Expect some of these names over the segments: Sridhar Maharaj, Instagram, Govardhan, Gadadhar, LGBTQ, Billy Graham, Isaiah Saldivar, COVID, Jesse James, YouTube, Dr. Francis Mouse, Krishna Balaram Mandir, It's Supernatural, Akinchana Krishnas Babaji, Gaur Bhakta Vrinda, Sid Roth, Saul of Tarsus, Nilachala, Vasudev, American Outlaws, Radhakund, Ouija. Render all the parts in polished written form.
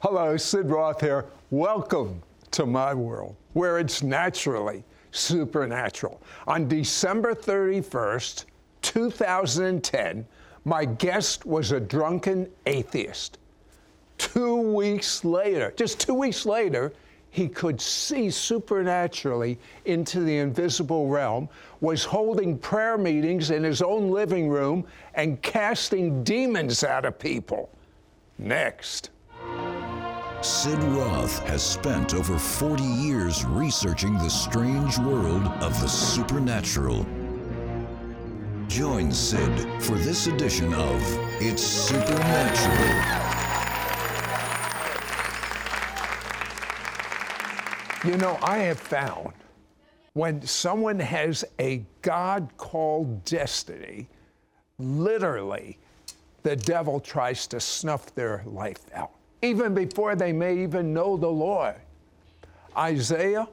Hello, Sid Roth here. Welcome to my world, where it's naturally supernatural. On December 31st, 2010, my guest was a drunken atheist. 2 weeks later, just 2 weeks later, he could see supernaturally into the invisible realm, was holding prayer meetings in his own living room, and casting demons out of people. Next. Sid Roth has spent over 40 years researching the strange world of the supernatural. Join Sid for this edition of It's Supernatural. You know, I have found when someone has a God-called destiny, literally, the devil tries to snuff their life out, even before they may even know the Lord. Isaiah,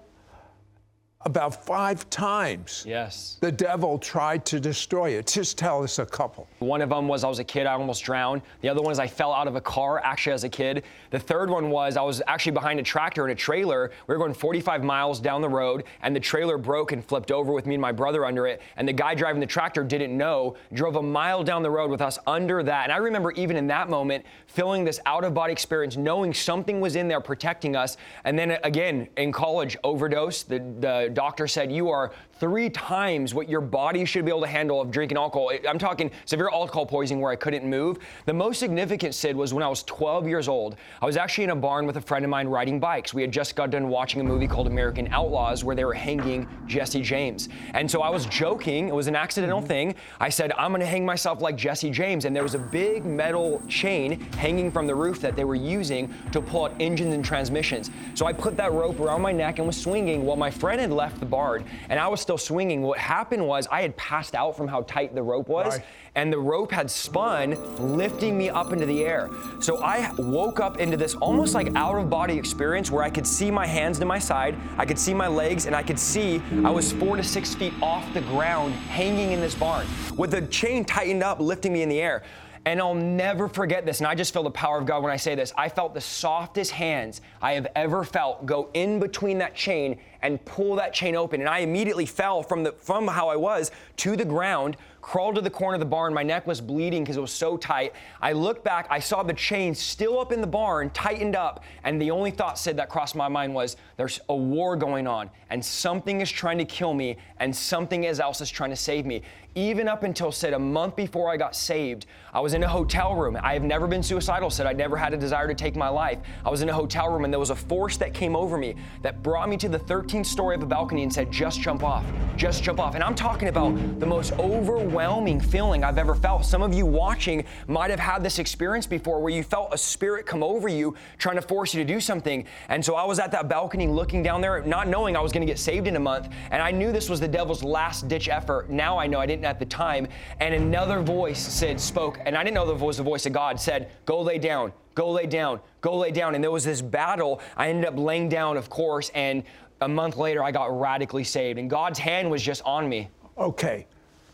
about 5 times, yes, the devil tried to destroy it. Just tell us a couple. One of them was I was a kid, I almost drowned. The other one is I fell out of a car, actually as a kid. The third one was I was actually behind a tractor in a trailer. We were going 45 miles down the road, and the trailer broke and flipped over with me and my brother under it. And the guy driving the tractor didn't know, drove a mile down the road with us under that. And I remember even in that moment, feeling this out-of-body experience, knowing something was in there protecting us. And then again, in college, overdose. The doctor said, you are 3 times what your body should be able to handle of drinking alcohol. I'm talking severe alcohol poisoning where I couldn't move. The most significant, Sid, was when I was 12 years old. I was actually in a barn with a friend of mine riding bikes. We had just got done watching a movie called American Outlaws where they were hanging Jesse James. And so I was joking. It was an accidental thing. I said, I'm going to hang myself like Jesse James. And there was a big metal chain hanging from the roof that they were using to pull out engines and transmissions. So I put that rope around my neck and was swinging while my friend had left the barn, and I was still swinging. What happened was I had passed out from how tight the rope was, and the rope had spun, lifting me up into the air. So I woke up into this almost like out-of-body experience where I could see my hands to my side, I could see my legs, and I could see I was 4 to 6 feet off the ground hanging in this barn with the chain tightened up, lifting me in the air. And I'll never forget this, and I just feel the power of God when I say this. I felt the softest hands I have ever felt go in between that chain and pull that chain open. And I immediately fell from how I was to the ground, crawled to the corner of the barn. My neck was bleeding because it was so tight. I looked back, I saw the chain still up in the barn, tightened up, and the only thought, Sid, that crossed my mind was, there's a war going on, and something is trying to kill me, and something else is trying to save me. Even up until, Sid, a month before I got saved, I was in a hotel room. I have never been suicidal, Sid. I never had a desire to take my life. I was in a hotel room, and there was a force that came over me that brought me to the 13th story of a balcony and said, just jump off, just jump off. And I'm talking about the most overwhelming feeling I've ever felt. Some of you watching might have had this experience before where you felt a spirit come over you trying to force you to do something. And so I was at that balcony looking down there, not knowing I was going to get saved in a month. And I knew this was the devil's last ditch effort. Now I know, I didn't at the time. And another voice, Sid, spoke, and I didn't know it was the voice of God, said, go lay down, go lay down, go lay down. And there was this battle. I ended up laying down, of course, and a month later I got radically saved. And God's hand was just on me. Okay,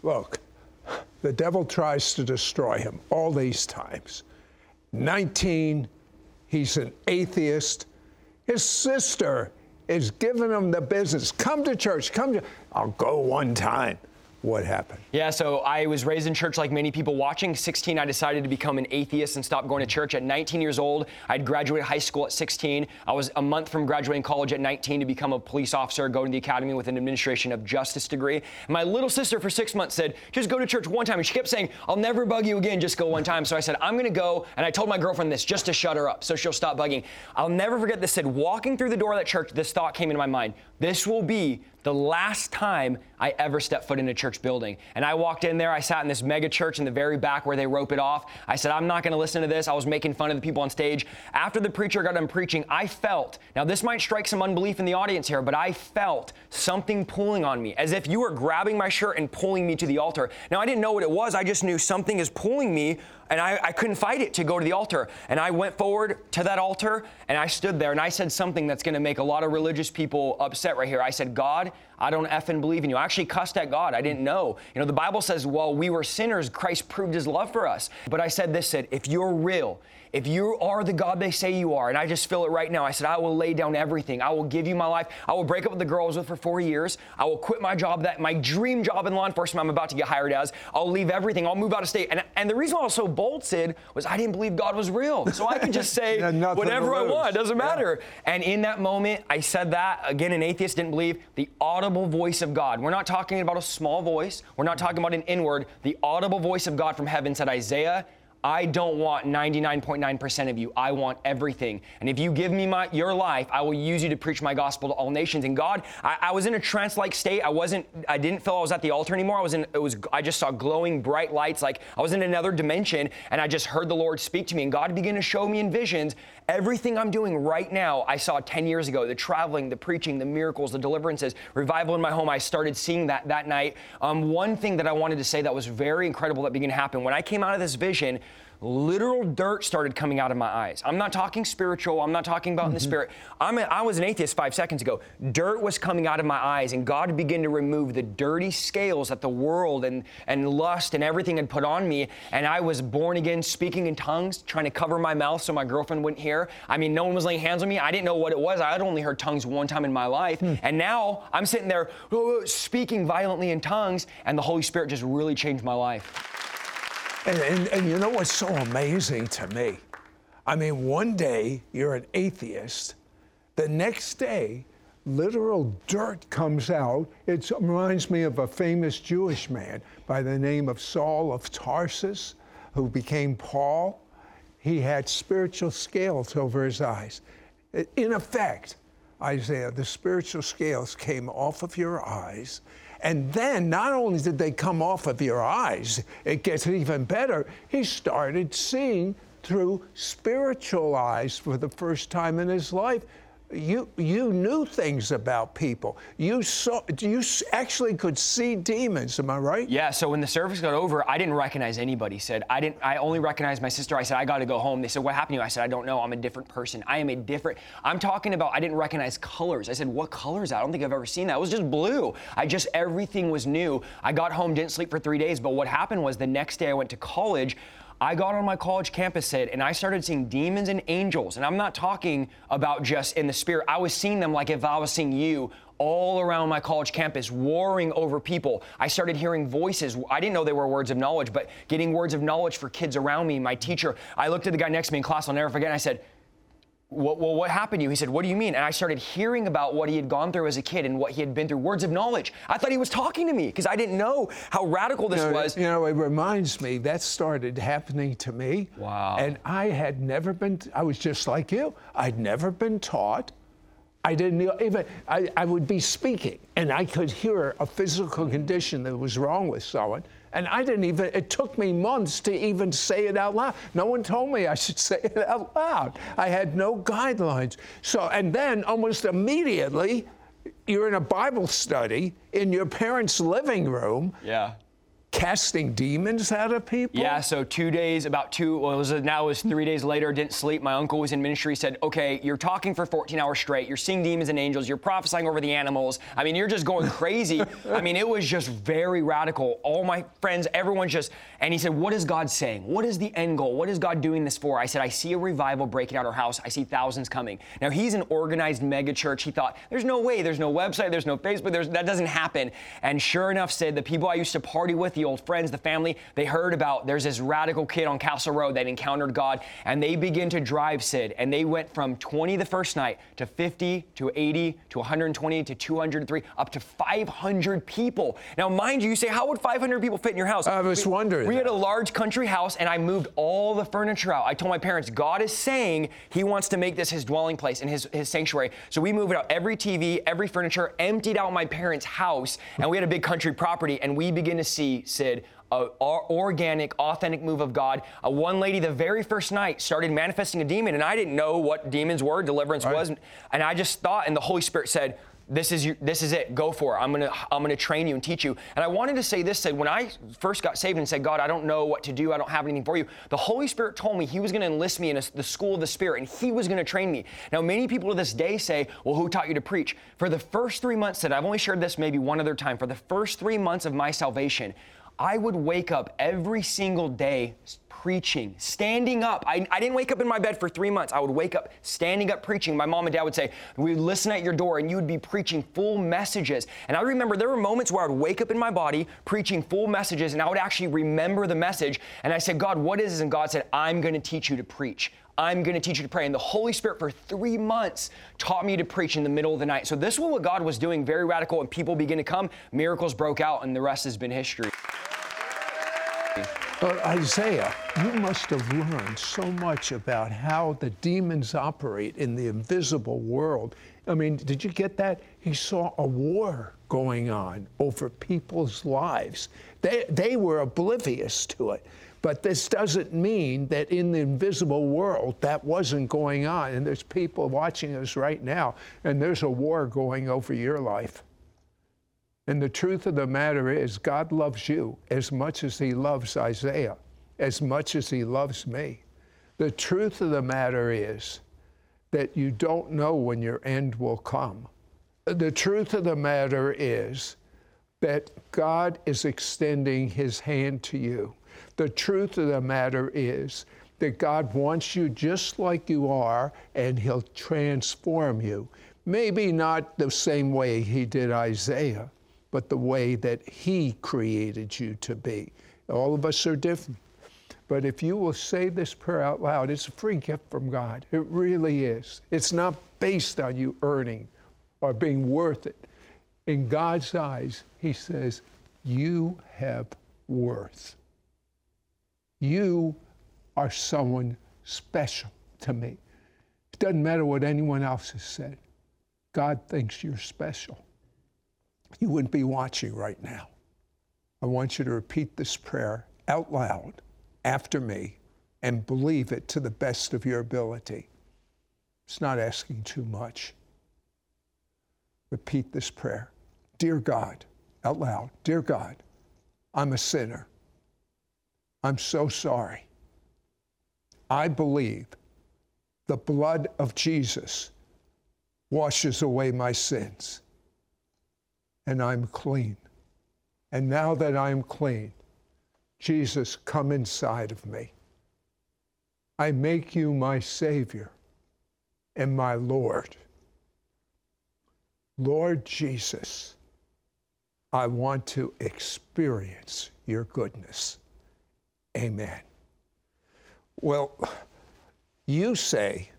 look. The devil tries to destroy him all these times. 19, he's an atheist. His sister is giving him the business. Come to church, come to... I'll go one time. What happened? Yeah, so I was raised in church like many people watching. 16, I decided to become an atheist and stop going to church. At 19 years old, I'd graduated high school at 16. I was a month from graduating college at 19 to become a police officer, go to the academy with an administration of justice degree. And my little sister for 6 months said, just go to church one time. And she kept saying, I'll never bug you again, just go one time. So I said, I'm going to go. And I told my girlfriend this just to shut her up so she'll stop bugging. I'll never forget this, Sid. Walking through the door of that church, this thought came into my mind. This will be the last time I ever stepped foot in a church building. And I walked in there, I sat in this mega church in the very back where they rope it off. I said, I'm not gonna listen to this. I was making fun of the people on stage. After the preacher got done preaching, I felt, now this might strike some unbelief in the audience here, but I felt something pulling on me, as if you were grabbing my shirt and pulling me to the altar. Now I didn't know what it was, I just knew something is pulling me, and I couldn't fight it to go to the altar. And I went forward to that altar, and I stood there, and I said something that's gonna make a lot of religious people upset right here. I said, God, I don't effing believe in you. I actually cussed at God. I didn't know. You know, the Bible says, while we were sinners, Christ proved his love for us. But I said this, Sid, if you're real, if you are the God they say you are, and I just feel it right now, I said, I will lay down everything. I will give you my life. I will break up with the girl I was with for 4 years. I will quit my job, that my dream job in law enforcement I'm about to get hired as. I'll leave everything. I'll move out of state. And the reason I was so bold, Sid, was I didn't believe God was real. So I could just say whatever I want. It doesn't matter. Yeah. And in that moment, I said that. Again, an atheist didn't believe. The audible voice of God. We're not talking about a small voice. We're not talking about an inward. The audible voice of God from heaven said, Isaiah, I don't want 99.9% of you. I want everything. And if you give me your life, I will use you to preach my gospel to all nations. And God, I was in a trance-like state. I didn't feel I was at the altar anymore. I just saw glowing bright lights. Like I was in another dimension, and I just heard the Lord speak to me. And God began to show me in visions everything I'm doing right now. I saw 10 years ago, the traveling, the preaching, the miracles, the deliverances, revival in my home. I started seeing that night. One thing that I wanted to say that was very incredible that began to happen. When I came out of this vision, literal dirt started coming out of my eyes. I'm not talking spiritual. I'm not talking about in the spirit. I was an atheist 5 seconds ago. Dirt was coming out of my eyes, and God began to remove the dirty scales that the world and lust and everything had put on me. And I was born again, speaking in tongues, trying to cover my mouth so my girlfriend wouldn't hear. I mean, no one was laying hands on me. I didn't know what it was. I had only heard tongues one time in my life. And now I'm sitting there speaking violently in tongues, and the Holy Spirit just really changed my life. And you know what's so amazing to me? I mean, one day you're an atheist. The next day, literal dirt comes out. It reminds me of a famous Jewish man by the name of Saul of Tarsus, who became Paul. He had spiritual scales over his eyes. In effect, Isaiah, the spiritual scales came off of your eyes. And then, not only did they come off of your eyes, it gets even better. He started seeing through spiritual eyes for the first time in his life. You knew things about people. You actually could see demons. Am I right? Yeah. So when the service got over, I didn't recognize anybody. I only recognized my sister. I said, I got to go home. They said, what happened to you? I said, I don't know. I'm a different person. I'm talking about. I didn't recognize colors. I said, what color is that? I don't think I've ever seen that. It was just blue. Everything was new. I got home, didn't sleep for 3 days. But what happened was the next day I went to college. I got on my college campus, Sid, and I started seeing demons and angels. And I'm not talking about just in the spirit. I was seeing them like if I was seeing you all around my college campus, warring over people. I started hearing voices. I didn't know they were words of knowledge, but getting words of knowledge for kids around me. My teacher, I looked at the guy next to me in class, I'll never forget, and I said, well, what happened to you? He said, what do you mean? And I started hearing about what he had gone through as a kid and what he had been through. Words of knowledge. I thought he was talking to me because I didn't know how radical this was. You know, it reminds me, that started happening to me. Wow. And I was just like you. I'd never been taught. I would be speaking and I could hear a physical condition that was wrong with someone. And it took me months to even say it out loud. No one told me I should say it out loud. I had no guidelines. And then almost immediately, you're in a Bible study in your parents' living room. Yeah. Casting demons out of people? Yeah, so 2 days, now it was 3 days later, didn't sleep. My uncle was in ministry, said, okay, you're talking for 14 hours straight. You're seeing demons and angels. You're prophesying over the animals. I mean, you're just going crazy. I mean, it was just very radical. All my friends, everyone's and he said, what is God saying? What is the end goal? What is God doing this for? I said, I see a revival breaking out our house. I see thousands coming. Now, he's an organized mega church. He thought, there's no way. There's no website. There's no Facebook. That doesn't happen. And sure enough, Sid, the people I used to party with, the old friends, the family, they heard about there's this radical kid on Castle Road that encountered God, and they begin to drive, Sid, and they went from 20 the first night to 50 to 80 to 120 to 203 up to 500 people. Now, mind you, you say, how would 500 people fit in your house? I was wondering. We had a large country house, and I moved all the furniture out. I told my parents, God is saying he wants to make this his dwelling place and his sanctuary. So we moved out every TV, every furniture, emptied out my parents' house, and we had a big country property, and we begin to see, Sid, an organic, authentic move of God. One lady the very first night started manifesting a demon, and I didn't know what demons were, deliverance was, and I just thought, and the Holy Spirit said, this is it. Go for it. I'm gonna train you and teach you. And I wanted to say this, Sid, when I first got saved and said, God, I don't know what to do. I don't have anything for you. The Holy Spirit told me he was going to enlist me in the school of the Spirit, and he was going to train me. Now, many people to this day say, well, who taught you to preach? For the first 3 months, Sid, I've only shared this maybe one other time. For the first 3 months of my salvation, I would wake up every single day preaching, standing up. I didn't wake up in my bed for 3 months. I would wake up standing up preaching. My mom and dad would say, we would listen at your door and you would be preaching full messages. And I remember there were moments where I would wake up in my body preaching full messages and I would actually remember the message. And I said, God, what is this? And God said, I'm going to teach you to preach. I'm going to teach you to pray. And the Holy Spirit for 3 months taught me to preach in the middle of the night. So this was what God was doing, very radical, and people began to come. Miracles broke out, and the rest has been history. But Isaiah, you must have learned so much about how the demons operate in the invisible world. I mean, did you get that? He saw a war going on over people's lives. They were oblivious to it. But this doesn't mean that in the invisible world that wasn't going on. And there's people watching us right now, and there's a war going over your life. And the truth of the matter is God loves you as much as He loves Isaiah, as much as He loves me. The truth of the matter is that you don't know when your end will come. The truth of the matter is that God is extending His hand to you. The truth of the matter is that God wants you just like you are, and He'll transform you. Maybe not the same way He did Isaiah, but the way that He created you to be. All of us are different. But if you will say this prayer out loud, it's a free gift from God. It really is. It's not based on you earning or being worth it. In God's eyes, He says, you have worth. You are someone special to me. It doesn't matter what anyone else has said. God thinks you're special. You wouldn't be watching right now. I want you to repeat this prayer out loud after me and believe it to the best of your ability. It's not asking too much. Repeat this prayer. Dear God, out loud, dear God, I'm a sinner. I'm so sorry. I believe the blood of Jesus washes away my sins, and I'm clean. And now that I'm clean, Jesus, come inside of me. I make you my Savior and my Lord. Lord Jesus, I want to experience your goodness. Amen. Well, you say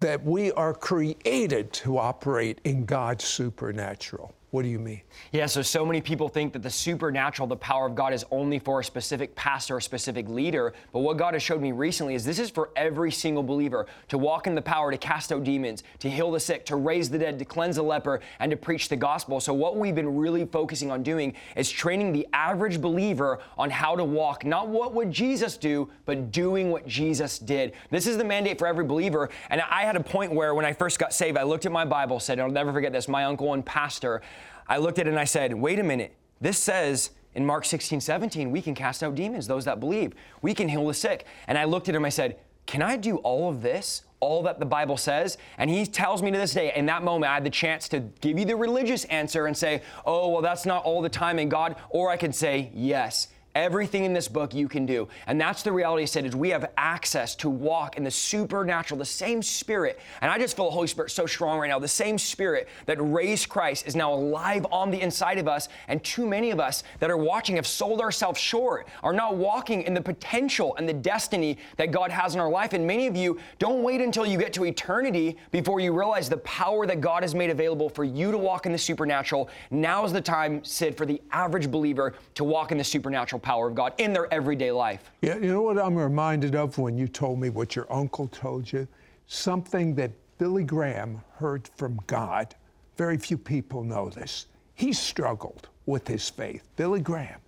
that we are created to operate in God's supernatural. What do you mean? Yeah, so many people think that the supernatural, the power of God, is only for a specific pastor, a specific leader. But what God has showed me recently is this is for every single believer to walk in the power to cast out demons, to heal the sick, to raise the dead, to cleanse the leper, and to preach the gospel. So what we've been really focusing on doing is training the average believer on how to walk, not what would Jesus do, but doing what Jesus did. This is the mandate for every believer. And I had a point where when I first got saved, I looked at my Bible, said, I'll never forget this, my uncle and pastor, I looked at it and I said, wait a minute, this says in Mark 16:17, we can cast out demons, those that believe. We can heal the sick. And I looked at him, I said, can I do all of this? All that the Bible says? And he tells me to this day, in that moment, I had the chance to give you the religious answer and say, oh, well, that's not all the time in God. Or I could say, yes. Everything in this book you can do. And that's the reality I said is we have access to walk in the supernatural, the same Spirit. And I just feel the Holy Spirit so strong right now. The same Spirit that raised Christ is now alive on the inside of us. And too many of us that are watching have sold ourselves short, are not walking in the potential and the destiny that God has in our life. And many of you don't wait until you get to eternity before you realize the power that God has made available for you to walk in the supernatural. Now is the time, Sid, for the average believer to walk in the supernatural power of God in their everyday life. Yeah, you know what I'm reminded of when you told me what your uncle told you? Something that Billy Graham heard from God. Very few people know this. He struggled with his faith, Billy Graham.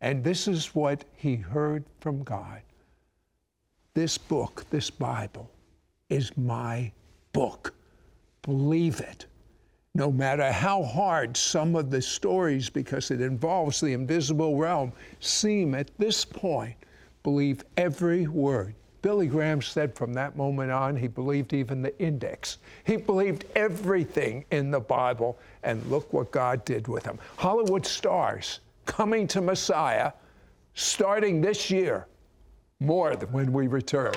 And this is what he heard from God. This book, this Bible, is my book. Believe it. No matter how hard some of the stories, because it involves the invisible realm, seem at this point, believe every word. Billy Graham said from that moment on, he believed even the index. He believed everything in the Bible, and look what God did with him. Hollywood stars coming to Messiah starting this year, more than when we return.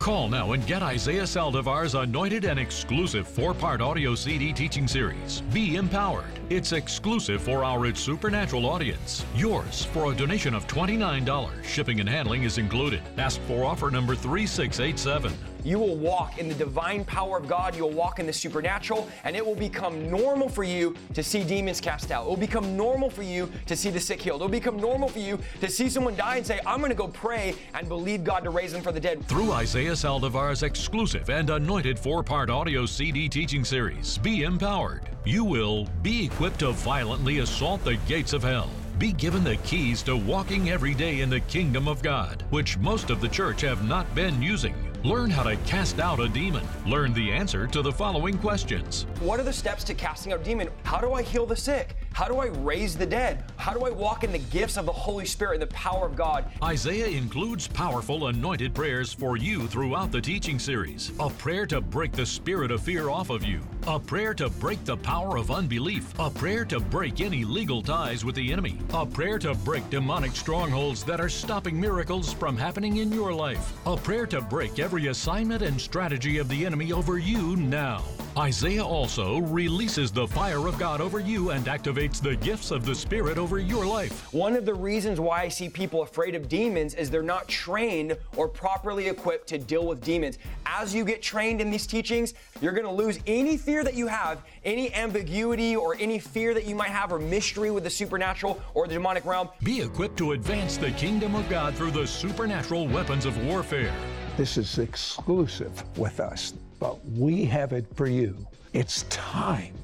Call now and get Isaiah Saldivar's anointed and exclusive 4-part audio CD teaching series, Be Empowered. It's exclusive for our It's Supernatural audience. Yours for a donation of $29. Shipping and handling is included. Ask for offer number 3687. You will walk in the divine power of God. You'll walk in the supernatural, and it will become normal for you to see demons cast out. It will become normal for you to see the sick healed. It will become normal for you to see someone die and say, I'm going to go pray and believe God to raise them from the dead. Through Isaiah Saldivar's exclusive and anointed 4-part audio CD teaching series, Be Empowered, you will be equipped to violently assault the gates of hell. Be given the keys to walking every day in the kingdom of God, which most of the church have not been using. Learn how to cast out a demon. Learn the answer to the following questions. What are the steps to casting out a demon? How do I heal the sick? How do I raise the dead? How do I walk in the gifts of the Holy Spirit and the power of God? Isaiah includes powerful anointed prayers for you throughout the teaching series. A prayer to break the spirit of fear off of you. A prayer to break the power of unbelief. A prayer to break any legal ties with the enemy. A prayer to break demonic strongholds that are stopping miracles from happening in your life. A prayer to break every assignment and strategy of the enemy over you now. Isaiah also releases the fire of God over you and activates the gifts of the Spirit over your life. One of the reasons why I see people afraid of demons is they're not trained or properly equipped to deal with demons. As you get trained in these teachings, you're going to lose any fear that you have, any ambiguity or any fear that you might have or mystery with the supernatural or the demonic realm. Be equipped to advance the kingdom of God through the supernatural weapons of warfare. This is exclusive with us, but we have it for you. It's time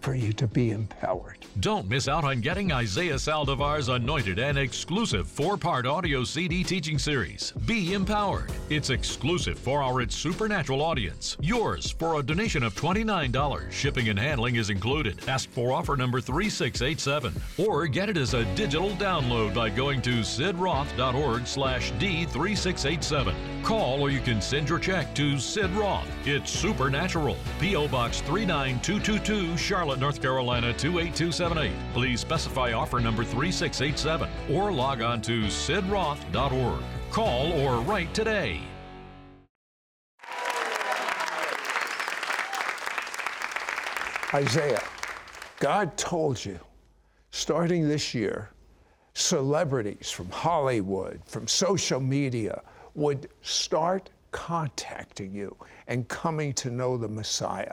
for you to be empowered. Don't miss out on getting Isaiah Saldivar's anointed and exclusive 4-part audio CD teaching series, Be Empowered. It's exclusive for our It's Supernatural audience. Yours for a donation of $29. Shipping and handling is included. Ask for offer number 3687 or get it as a digital download by going to sidroth.org/D3687. Call or you can send your check to Sid Roth. It's Supernatural. P.O. Box 39222, Charlotte, North Carolina 28278. Please specify offer number 3687 or log on to sidroth.org. Call or write today. Isaiah, God told you starting this year, celebrities from Hollywood, from social media would start contacting you and coming to know the Messiah.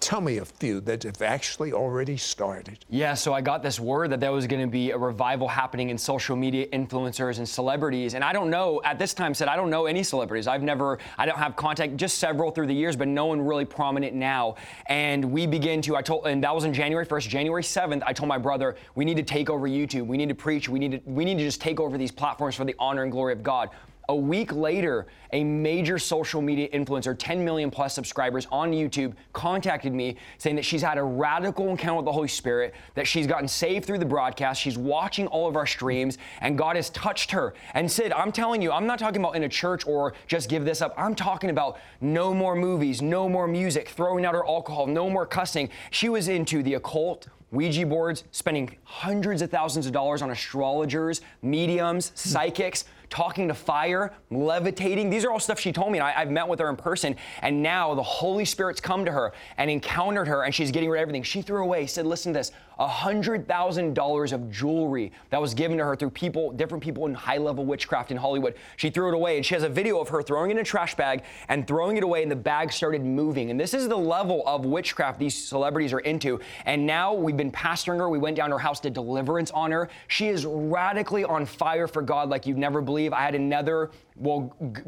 Tell me a few that have actually already started. Yeah, so I got this word that there was going to be a revival happening in social media influencers and celebrities. And I don't know, at this time, said I don't know any celebrities. I don't have contact, just several through the years, but no one really prominent now. And we begin to, and that was in January 1st, January 7th, I told my brother, we need to take over YouTube. We need to preach. We need to just take over these platforms for the honor and glory of God. A week later, a major social media influencer, 10 million plus subscribers on YouTube, contacted me saying that she's had a radical encounter with the Holy Spirit, that she's gotten saved through the broadcast, she's watching all of our streams, and God has touched her. And Sid, I'm telling you, I'm not talking about in a church or just give this up. I'm talking about no more movies, no more music, throwing out her alcohol, no more cussing. She was into the occult, Ouija boards, spending hundreds of thousands of dollars on astrologers, mediums, psychics, talking to fire, levitating. These are all stuff she told me, and I've met with her in person, and now the Holy Spirit's come to her and encountered her, and she's getting rid of everything. She threw away, said, listen to this, $100,000 of jewelry that was given to her through people, different people in high-level witchcraft in Hollywood. She threw it away, and she has a video of her throwing it in a trash bag and throwing it away, and the bag started moving. And this is the level of witchcraft these celebrities are into, and now we've been pastoring her. We went down to her house, did deliverance on her. She is radically on fire for God like you've never believed. I had another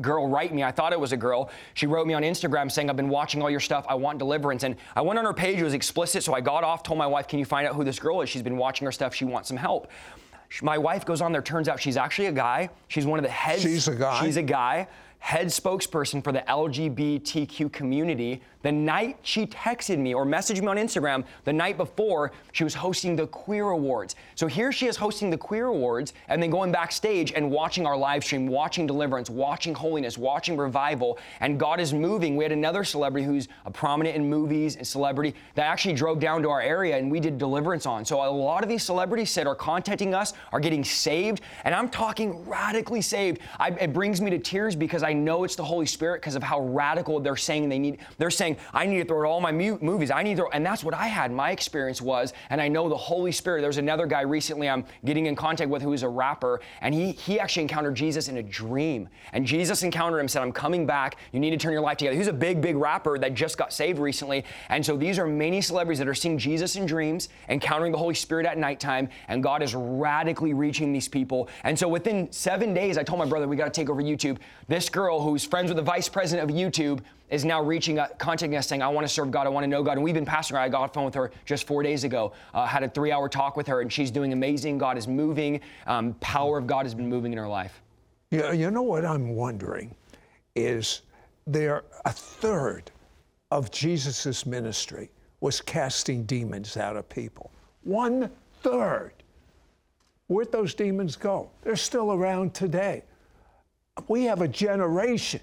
girl write me. I thought it was a girl. She wrote me on Instagram saying, I've been watching all your stuff. I want deliverance. And I went on her page. It was explicit. So I got off, told my wife, can you find out who this girl is? She's been watching her stuff. She wants some help. My wife goes on there. Turns out she's actually a guy. She's one of the heads. She's a guy. head spokesperson for the LGBTQ community, the night she texted me or messaged me on Instagram the night before she was hosting the Queer Awards. So here she is hosting the Queer Awards and then going backstage and watching our live stream, watching deliverance, watching holiness, watching revival, and God is moving. We had another celebrity who's a prominent in movies and celebrity that actually drove down to our area and we did deliverance on. So a lot of these celebrities said are contacting us, are getting saved, and I'm talking radically saved. It brings me to tears because I know it's the Holy Spirit because of how radical they're saying they need. They're saying, I need to throw out all my movies. I need to, and that's what I had. My experience was, and I know the Holy Spirit. There's another guy recently I'm getting in contact with who is a rapper, and he actually encountered Jesus in a dream. And Jesus encountered him, said, I'm coming back. You need to turn your life together. He's a big rapper that just got saved recently. And so these are many celebrities that are seeing Jesus in dreams, encountering the Holy Spirit at nighttime, and God is radically reaching these people. And so within 7 days, I told my brother, we got to take over YouTube. This girl who's friends with the vice president of YouTube is now reaching out, contacting us saying, I want to serve God, I want to know God. And we've been pastoring her. I got on the phone with her just 4 days ago, had a 3-hour talk with her, and she's doing amazing. God is moving. Power of God has been moving in her life. Yeah, you know what I'm wondering is there a third of Jesus's ministry was casting demons out of people. 1/3. Where'd those demons go? They're still around today. We have a generation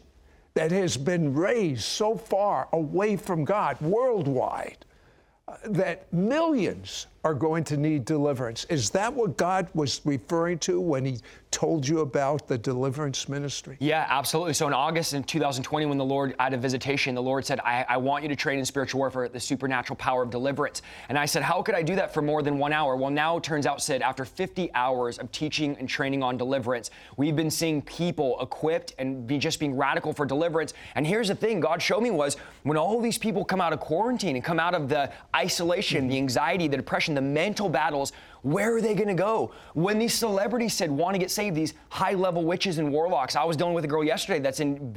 that has been raised so far away from God worldwide that millions are going to need deliverance. Is that what God was referring to when he told you about the deliverance ministry? Yeah, absolutely. So in August in 2020, when the Lord had a visitation, the Lord said, I want you to train in spiritual warfare, the supernatural power of deliverance. And I said, how could I do that for more than 1 hour? Well, now it turns out, Sid, after 50 hours of teaching and training on deliverance, we've been seeing people equipped and being radical for deliverance. And here's the thing God showed me was when all these people come out of quarantine and come out of the isolation, the anxiety, the depression, the mental battles, where are they going to go? When these celebrities said want to get saved, these high-level witches and warlocks, I was dealing with a girl yesterday that's in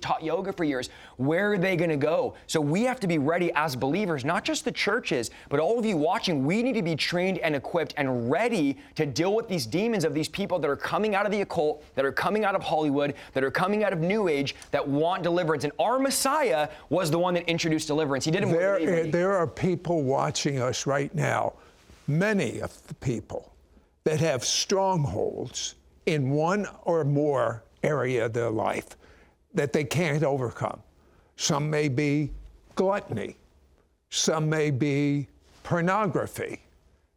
taught yoga for years. Where are they going to go? So we have to be ready as believers, not just the churches, but all of you watching. We need to be trained and equipped and ready to deal with these demons of these people that are coming out of the occult, that are coming out of Hollywood, that are coming out of New Age, that want deliverance. And our Messiah was the one that introduced deliverance. He didn't. There are people watching us right now, many of the people that have strongholds in one or more area of their life that they can't overcome. Some may be gluttony. Some may be pornography.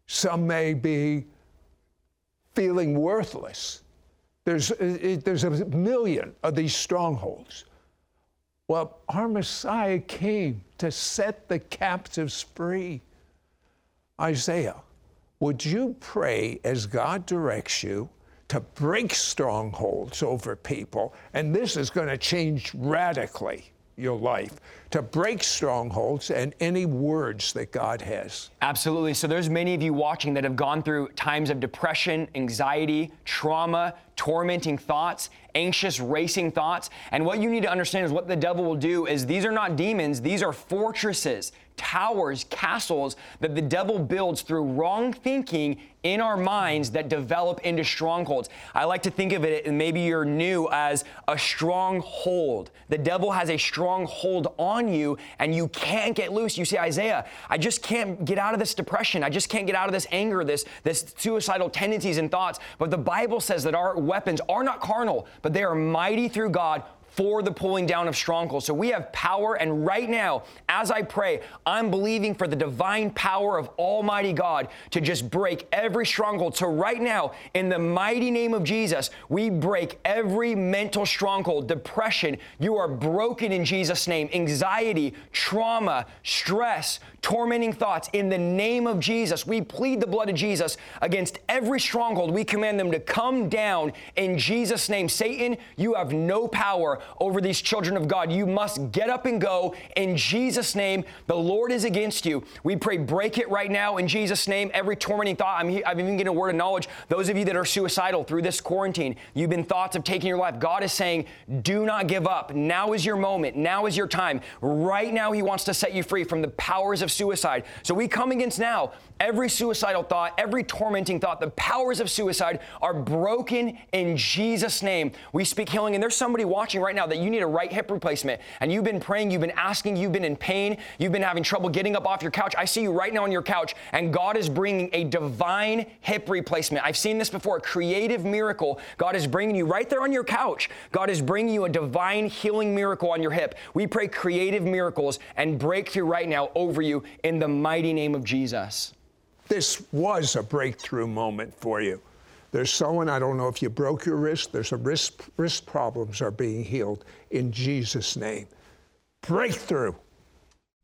Some may be feeling worthless. There's a million of these strongholds. Well, our Messiah came to set the captives free. Isaiah, would you pray as God directs you to break strongholds over people? And this is going to change radically your life, to break strongholds and any words that God has. Absolutely. So there's many of you watching that have gone through times of depression, anxiety, trauma, tormenting thoughts, anxious, racing thoughts. And what you need to understand is what the devil will do is these are not demons. These are fortresses, towers, castles that the devil builds through wrong thinking in our minds that develop into strongholds. I like to think of it, and maybe you're new, as a stronghold. The devil has a stronghold on you and you can't get loose. You say, Isaiah, I just can't get out of this depression. I just can't get out of this anger, this suicidal tendencies and thoughts. But the Bible says that our weapons are not carnal, but they are mighty through God for the pulling down of strongholds. So we have power, and right now, as I pray, I'm believing for the divine power of Almighty God to just break every stronghold. So right now, in the mighty name of Jesus, we break every mental stronghold, depression. You are broken in Jesus' name. Anxiety, trauma, stress, tormenting thoughts. In the name of Jesus, we plead the blood of Jesus against every stronghold. We command them to come down in Jesus' name. Satan, you have no power over these children of God. You must get up and go in Jesus' name. The Lord is against you. We pray, break it right now in Jesus' name. Every tormenting thought, I'm even getting a word of knowledge. Those of you that are suicidal through this quarantine, you've been thoughts of taking your life. God is saying, do not give up. Now is your moment. Now is your time. Right now, He wants to set you free from the powers of of suicide. So we come against now every suicidal thought, every tormenting thought. The powers of suicide are broken in Jesus' name. We speak healing, and there's somebody watching right now that you need a right hip replacement, and you've been praying, you've been asking, you've been in pain, you've been having trouble getting up off your couch. I see you right now on your couch, and God is bringing a divine hip replacement. I've seen this before, a creative miracle. God is bringing you right there on your couch. God is bringing you a divine healing miracle on your hip. We pray creative miracles and breakthrough right now over you in the mighty name of Jesus. This was a breakthrough moment for you. There's someone, I don't know if you broke your wrist, there's a wrist problems are being healed in Jesus' name. Breakthrough.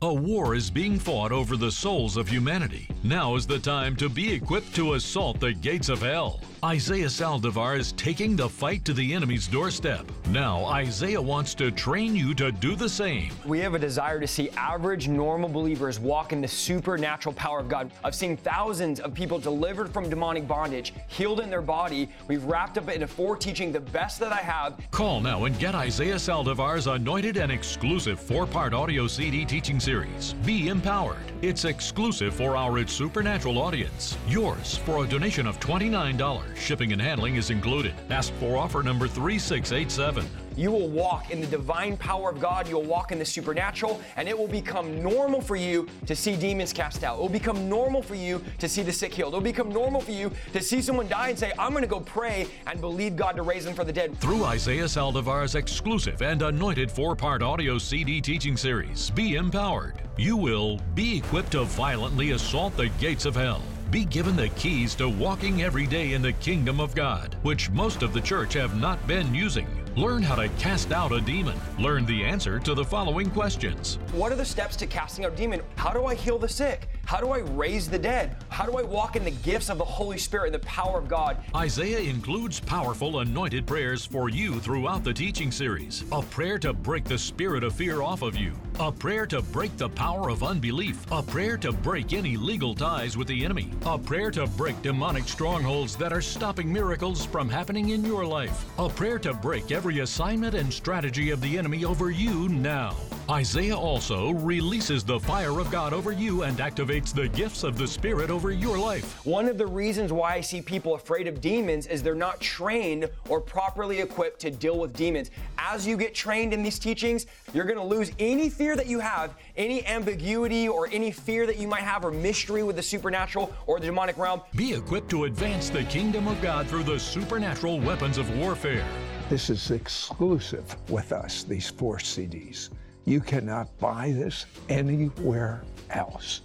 A war is being fought over the souls of humanity. Now is the time to be equipped to assault the gates of hell. Isaiah Saldivar is taking the fight to the enemy's doorstep. Now, Isaiah wants to train you to do the same. We have a desire to see average, normal believers walk in the supernatural power of God. I've seen thousands of people delivered from demonic bondage, healed in their body. We've wrapped up into 4 teaching, the best that I have. Call now and get Isaiah Saldivar's anointed and exclusive 4-part audio CD teaching series. Be empowered. It's exclusive for our It's Supernatural audience. Yours for a donation of $29. Shipping and handling is included. Ask for offer number 3687. You will walk in the divine power of God. You'll walk in the supernatural, and it will become normal for you to see demons cast out. It will become normal for you to see the sick healed. It will become normal for you to see someone die and say, I'm going to go pray and believe God to raise them from the dead. Through Isaiah Saldivar's exclusive and anointed 4-part audio CD teaching series, Be Empowered, you will be equipped to violently assault the gates of hell. Be given the keys to walking every day in the kingdom of God, which most of the church have not been using. Learn how to cast out a demon. Learn the answer to the following questions. What are the steps to casting out a demon? How do I heal the sick? How do I raise the dead? How do I walk in the gifts of the Holy Spirit and the power of God? Isaiah includes powerful anointed prayers for you throughout the teaching series. A prayer to break the spirit of fear off of you. A prayer to break the power of unbelief. A prayer to break any legal ties with the enemy. A prayer to break demonic strongholds that are stopping miracles from happening in your life. A prayer to break every assignment and strategy of the enemy over you now. Isaiah also releases the fire of God over you and activates the gifts of the Spirit over your life. One of the reasons why I see people afraid of demons is they're not trained or properly equipped to deal with demons. As you get trained in these teachings, you're going to lose any fear that you have, any ambiguity or any fear that you might have or mystery with the supernatural or the demonic realm. Be equipped to advance the kingdom of God through the supernatural weapons of warfare. This is exclusive with us, these 4 CDs. You cannot buy this anywhere else,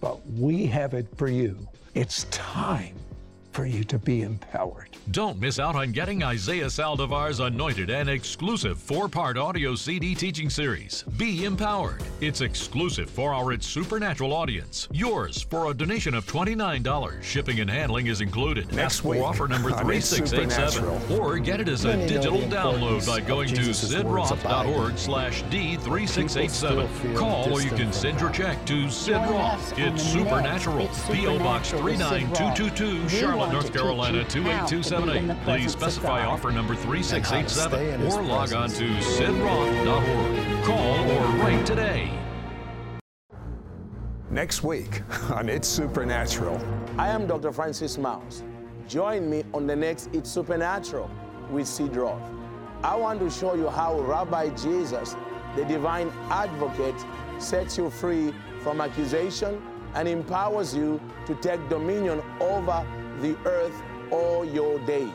but we have it for you. It's time for you to be empowered. Don't miss out on getting Isaiah Saldivar's anointed and exclusive 4-part audio CD teaching series, Be Empowered. It's exclusive for our It's Supernatural audience. Yours for a donation of $29. Shipping and handling is included. Ask for offer number 3687 or get it as a digital download by going to sidroth.org/D3687. Call or you can send your check to Sid Roth. It's Supernatural. P.O. Box 39222, Charlotte, North Carolina 28278. Please specify offer number 3687 or log on to sidroth.org. Call or write today. Next week on It's Supernatural. I am Dr. Francis Mouse. Join me on the next It's Supernatural with Sid Roth. I want to show you how Rabbi Jesus, the divine advocate, sets you free from accusation and empowers you to take dominion over the earth all your days.